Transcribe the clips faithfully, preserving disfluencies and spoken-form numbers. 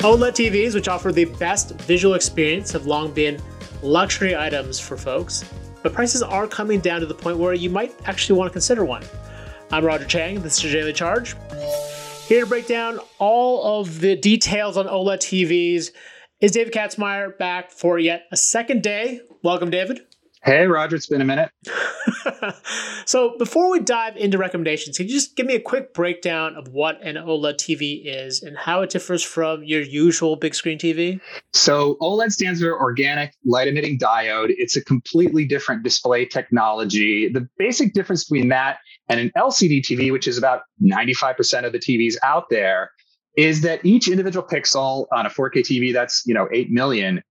OLED T Vs, which offer the best visual experience, have long been luxury items for folks, but prices are coming down to the point where you might actually want to consider one. I'm Roger Chang, this is your Daily Charge. Here to break down all of the details on OLED T Vs is David Katzmaier, back for yet a second day. Welcome, David. Hey, Roger, it's been a minute. So before we dive into recommendations, can you just give me a quick breakdown of what an OLED T V is and how it differs from your usual big screen T V? So OLED stands for organic light emitting diode. It's a completely different display technology. The basic difference between that and an L C D T V, which is about ninety-five percent of the T Vs out there, is that each individual pixel on a four K T V, that's, you know, eight million,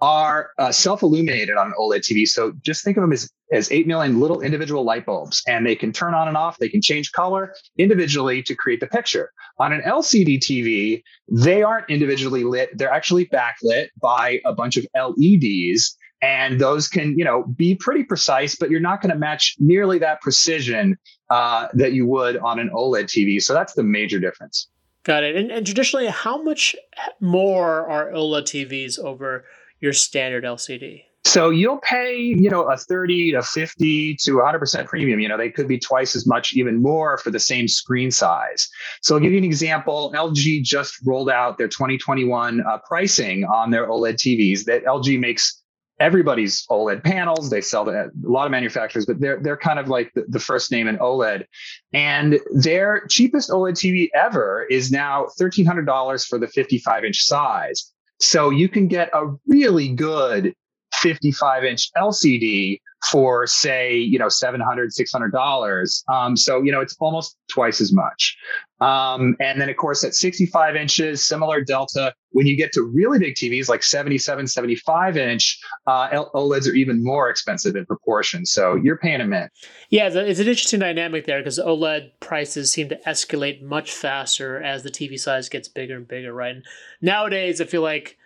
are uh, self-illuminated on an OLED T V. So just think of them as, as eight million little individual light bulbs, and they can turn on and off. They can change color individually to create the picture. On an L C D T V, they aren't individually lit. They're actually backlit by a bunch of L E Ds, and those can, you know, be pretty precise, but you're not going to match nearly that precision uh, that you would on an OLED T V. So that's the major difference. Got it. And, and traditionally, how much more are OLED T Vs over your standard L C D? So you'll pay, you know, a thirty to fifty to one hundred percent premium. You know, they could be twice as much, even more, for the same screen size. So I'll give you an example. L G just rolled out their twenty twenty-one uh, pricing on their OLED T Vs. That L G makes everybody's OLED panels. They sell to a lot of manufacturers, but they're they're kind of like the, the first name in OLED. And their cheapest OLED T V ever is now thirteen hundred dollars for the fifty-five inch size. So you can get a really good fifty-five inch L C D for, say, you know, seven hundred dollars, six hundred dollars. Um, so, you know, it's almost twice as much. Um, and then, of course, at sixty-five inches, similar delta. When you get to really big T Vs like seventy-seven, seventy-five inch, uh, OLEDs are even more expensive in proportion. So you're paying a mint. Yeah, it's an interesting dynamic there, because OLED prices seem to escalate much faster as the T V size gets bigger and bigger, right? And nowadays, I feel like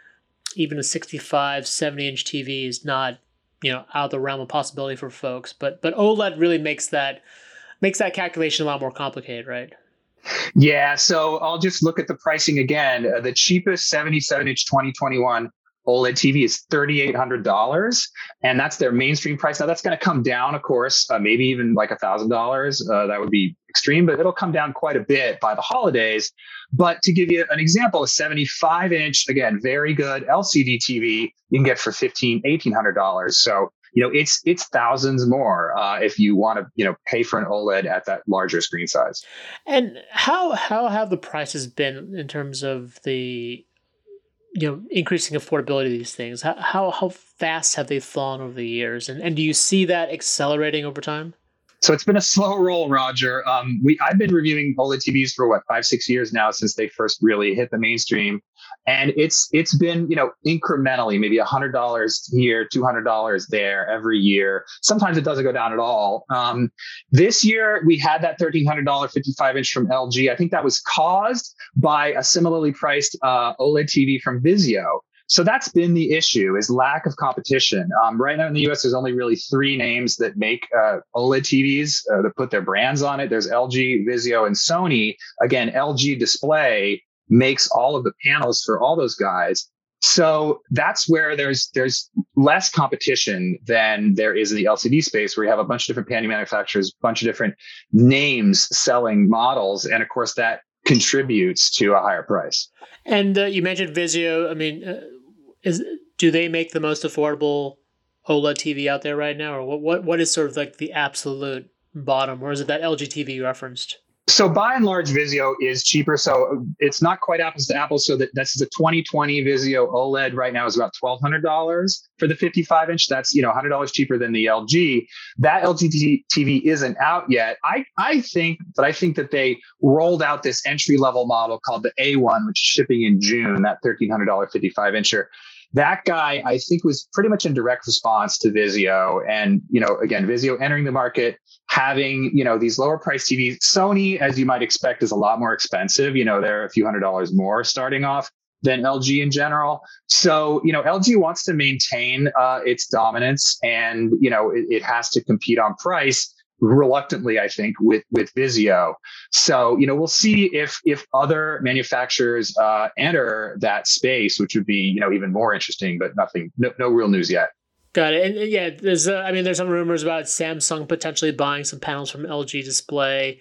even a sixty-five, seventy inch T V is not, you know, out of the realm of possibility for folks. But but OLED really makes that makes that calculation a lot more complicated, right? Yeah, so I'll just look at the pricing again. Uh, the cheapest seventy-seven inch twenty twenty-one OLED T V is thirty-eight hundred dollars, and that's their mainstream price. Now, that's going to come down, of course, uh, maybe even like one thousand dollars. Uh, that would be extreme, but it'll come down quite a bit by the holidays. But to give you an example, a seventy-five inch, again, very good L C D T V, you can get for fifteen hundred, eighteen hundred dollars. So, you know, it's it's thousands more uh, if you want to, you know, pay for an OLED at that larger screen size. And how how have the prices been in terms of the, you know, increasing affordability of these things? How how, how fast have they fallen over the years? And and do you see that accelerating over time? So it's been a slow roll, Roger. Um, we I've been reviewing OLED T Vs for what, five, six years now, since they first really hit the mainstream. And it's it's been, you know, incrementally, maybe one hundred dollars here, two hundred dollars there every year. Sometimes it doesn't go down at all. Um, this year, we had that thirteen hundred dollars fifty-five inch from L G. I think that was caused by a similarly priced uh, OLED T V from Vizio. So that's been the issue, is lack of competition. Um, right now in the U S, there's only really three names that make uh, OLED T Vs uh, that put their brands on it. There's L G, Vizio, and Sony. Again, L G Display makes all of the panels for all those guys. So that's where there's there's less competition than there is in the L C D space, where you have a bunch of different panel manufacturers, a bunch of different names selling models. And of course, that contributes to a higher price. And uh, you mentioned Vizio. I mean, uh, is do they make the most affordable OLED T V out there right now? Or what, what what is sort of like the absolute bottom? Or is it that L G T V you referenced? So by and large, Vizio is cheaper. So it's not quite apples to apples. So that, that's the twenty twenty Vizio OLED right now is about twelve hundred dollars for the fifty-five inch. That's, you know, one hundred dollars cheaper than the L G. That L G T V isn't out yet. I, I think, but I think that they rolled out this entry level model called the A one, which is shipping in June, that thirteen hundred dollars fifty-five incher. That guy, I think, was pretty much in direct response to Vizio. And, you know, again, Vizio entering the market, having, you know, these lower priced T Vs. Sony, as you might expect, is a lot more expensive. You know, they're a few hundred dollars more starting off than L G in general. So, you know, L G wants to maintain uh, its dominance, and, you know, it, it has to compete on price. reluctantly, I think, with with Vizio. So, you know, we'll see if if other manufacturers uh, enter that space, which would be, you know, even more interesting. But nothing, no, no real news yet. Got it. And yeah, there's uh, I mean, there's some rumors about Samsung potentially buying some panels from L G Display.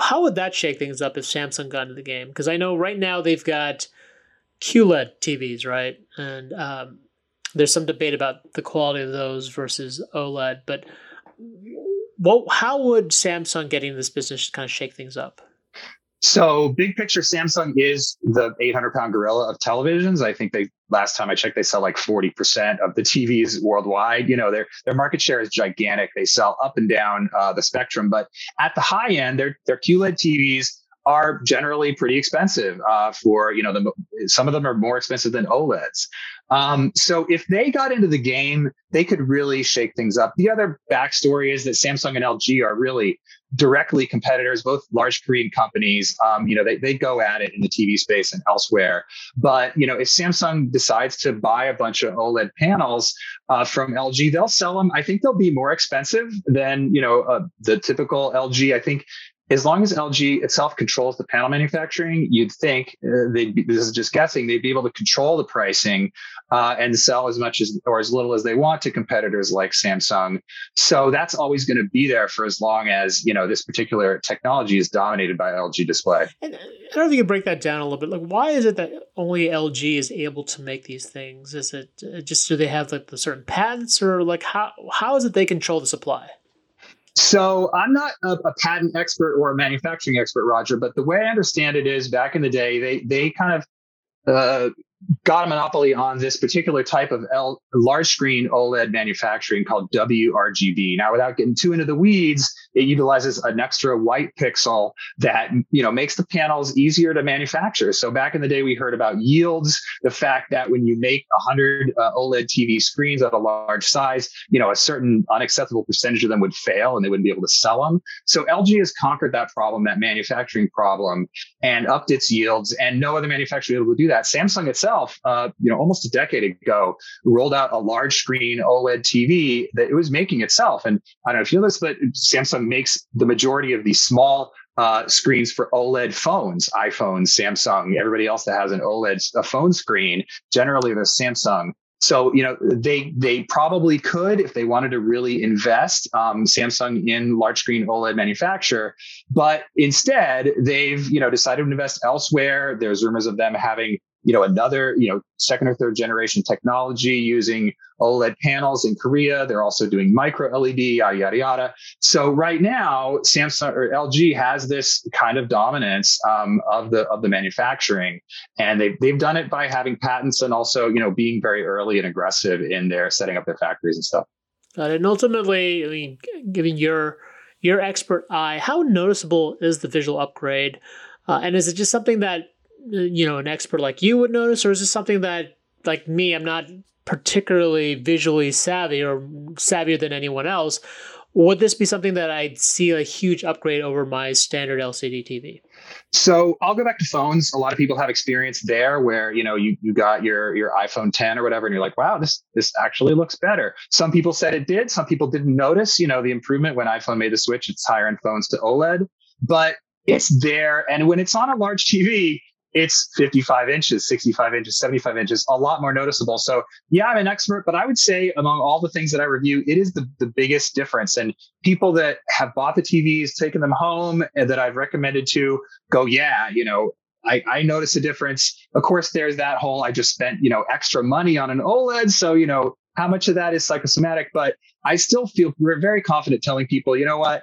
How would that shake things up if Samsung got into the game? Because I know right now they've got Q L E D T Vs, right? And um, there's some debate about the quality of those versus OLED. But what, how would Samsung getting into this business kind of shake things up? So big picture, Samsung is the eight hundred pound gorilla of televisions. I think they, last time I checked, they sell like forty percent of the T Vs worldwide. You know, their their market share is gigantic. They sell up and down uh, the spectrum. But at the high end, their their Q L E D T Vs are generally pretty expensive uh, for, you know, the, some of them are more expensive than OLEDs. Um, so if they got into the game, they could really shake things up. The other backstory is that Samsung and L G are really directly competitors, both large Korean companies. Um, you know, they, they go at it in the T V space and elsewhere. But, you know, if Samsung decides to buy a bunch of OLED panels uh, from L G, they'll sell them. I think they'll be more expensive than, you know, uh, the typical L G. I think as long as L G itself controls the panel manufacturing, you'd think uh, they'd be, this is just guessing, they'd be able to control the pricing uh, and sell as much as or as little as they want to competitors like Samsung. So that's always going to be there for as long as, you know, this particular technology is dominated by L G Display. And I don't know if you could break that down a little bit. Like, why is it that only L G is able to make these things? Is it just, do they have like the certain patents, or like how how is it they control the supply? So I'm not a, a patent expert or a manufacturing expert, Roger, but the way I understand it is back in the day, they they kind of uh, got a monopoly on this particular type of L, large screen OLED manufacturing called W R G B. Now, without getting too into the weeds, it utilizes an extra white pixel that, you know, makes the panels easier to manufacture. So back in the day, we heard about yields, the fact that when you make one hundred uh, OLED T V screens of a large size, you know, a certain unacceptable percentage of them would fail and they wouldn't be able to sell them. So L G has conquered that problem, that manufacturing problem, and upped its yields, and no other manufacturer was able to do that. Samsung itself, uh, you know, almost a decade ago, rolled out a large screen OLED T V that it was making itself. And I don't know if you know this, but Samsung makes the majority of these small uh, screens for OLED phones, iPhones, Samsung, everybody else that has an OLED a phone screen, generally the Samsung. So, you know, they they probably could, if they wanted to really invest um, Samsung in large screen OLED manufacture. But instead, they've, you know, decided to invest elsewhere. There's rumors of them having, you know, another, you know, second or third generation technology using OLED panels in Korea. They're also doing micro L E D, yada, yada, yada. So right now, Samsung or L G has this kind of dominance um, of the of the manufacturing. And they've, they've done it by having patents and also, you know, being very early and aggressive in their setting up their factories and stuff. Got it. And ultimately, I mean, given your, your expert eye, how noticeable is the visual upgrade? Uh, and is it just something that, you know, an expert like you would notice, or is this something that, like me, I'm not particularly visually savvy or savvier than anyone else? Would this be something that I'd see a huge upgrade over my standard L C D T V? So I'll go back to phones. A lot of people have experience there where, you know, you, you got your, your iPhone ten or whatever, and you're like, wow, this, this actually looks better. Some people said it did. Some people didn't notice, you know, the improvement when iPhone made the switch, it's higher end phones to OLED, but it's there. And when it's on a large T V, it's fifty-five inches, sixty-five inches, seventy-five inches, a lot more noticeable. So yeah, I'm an expert, but I would say among all the things that I review, it is the, the biggest difference. And people that have bought the T Vs, taken them home, and that I've recommended to go, yeah, you know, I, I notice a difference. Of course, there's that whole, I just spent, you know, extra money on an OLED. So, you know, how much of that is psychosomatic? But I still feel we're very confident telling people, you know what?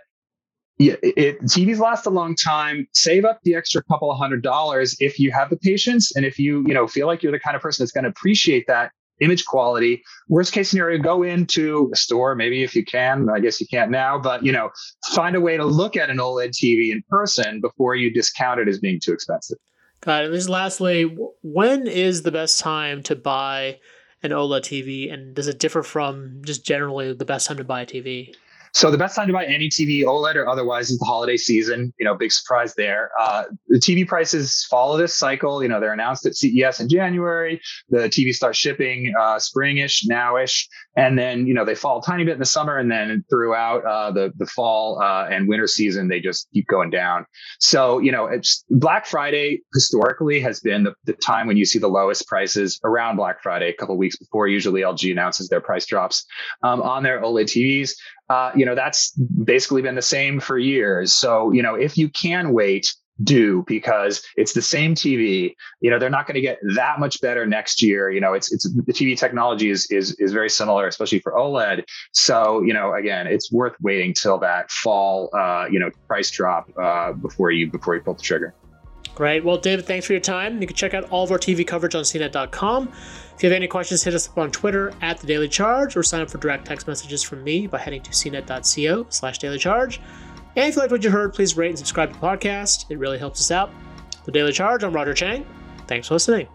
Yeah, it, T Vs last a long time. Save up the extra couple of hundred dollars if you have the patience, and if you, you know, feel like you're the kind of person that's going to appreciate that image quality. Worst case scenario, go into a store, maybe if you can. I guess you can't now, but, you know, find a way to look at an OLED T V in person before you discount it as being too expensive. Got it. And just lastly, when is the best time to buy an OLED T V, and does it differ from just generally the best time to buy a T V? So the best time to buy any T V, OLED or otherwise, is the holiday season. You know, big surprise there. Uh, the T V prices follow this cycle. You know, they're announced at C E S in January. The T V starts shipping uh, springish, nowish. And then, you know, they fall a tiny bit in the summer, and then throughout uh, the, the fall uh, and winter season, they just keep going down. So, you know, it's, Black Friday historically has been the, the time when you see the lowest prices around Black Friday, a couple of weeks before. Usually L G announces their price drops um, on their OLED T Vs. Uh, you know, that's basically been the same for years. So, you know, if you can wait, do, because it's the same T V. You know, they're not going to get that much better next year. You know, it's it's the T V technology is is is very similar, especially for OLED. So, you know, again, it's worth waiting till that fall, uh, you know, price drop uh, before you before you pull the trigger. Great. Well, David, thanks for your time. You can check out all of our T V coverage on C net dot com. If you have any questions, hit us up on Twitter at The Daily Charge, or sign up for direct text messages from me by heading to c net dot co slash daily charge. And if you liked what you heard, please rate and subscribe to the podcast. It really helps us out. The Daily Charge, I'm Roger Chang. Thanks for listening.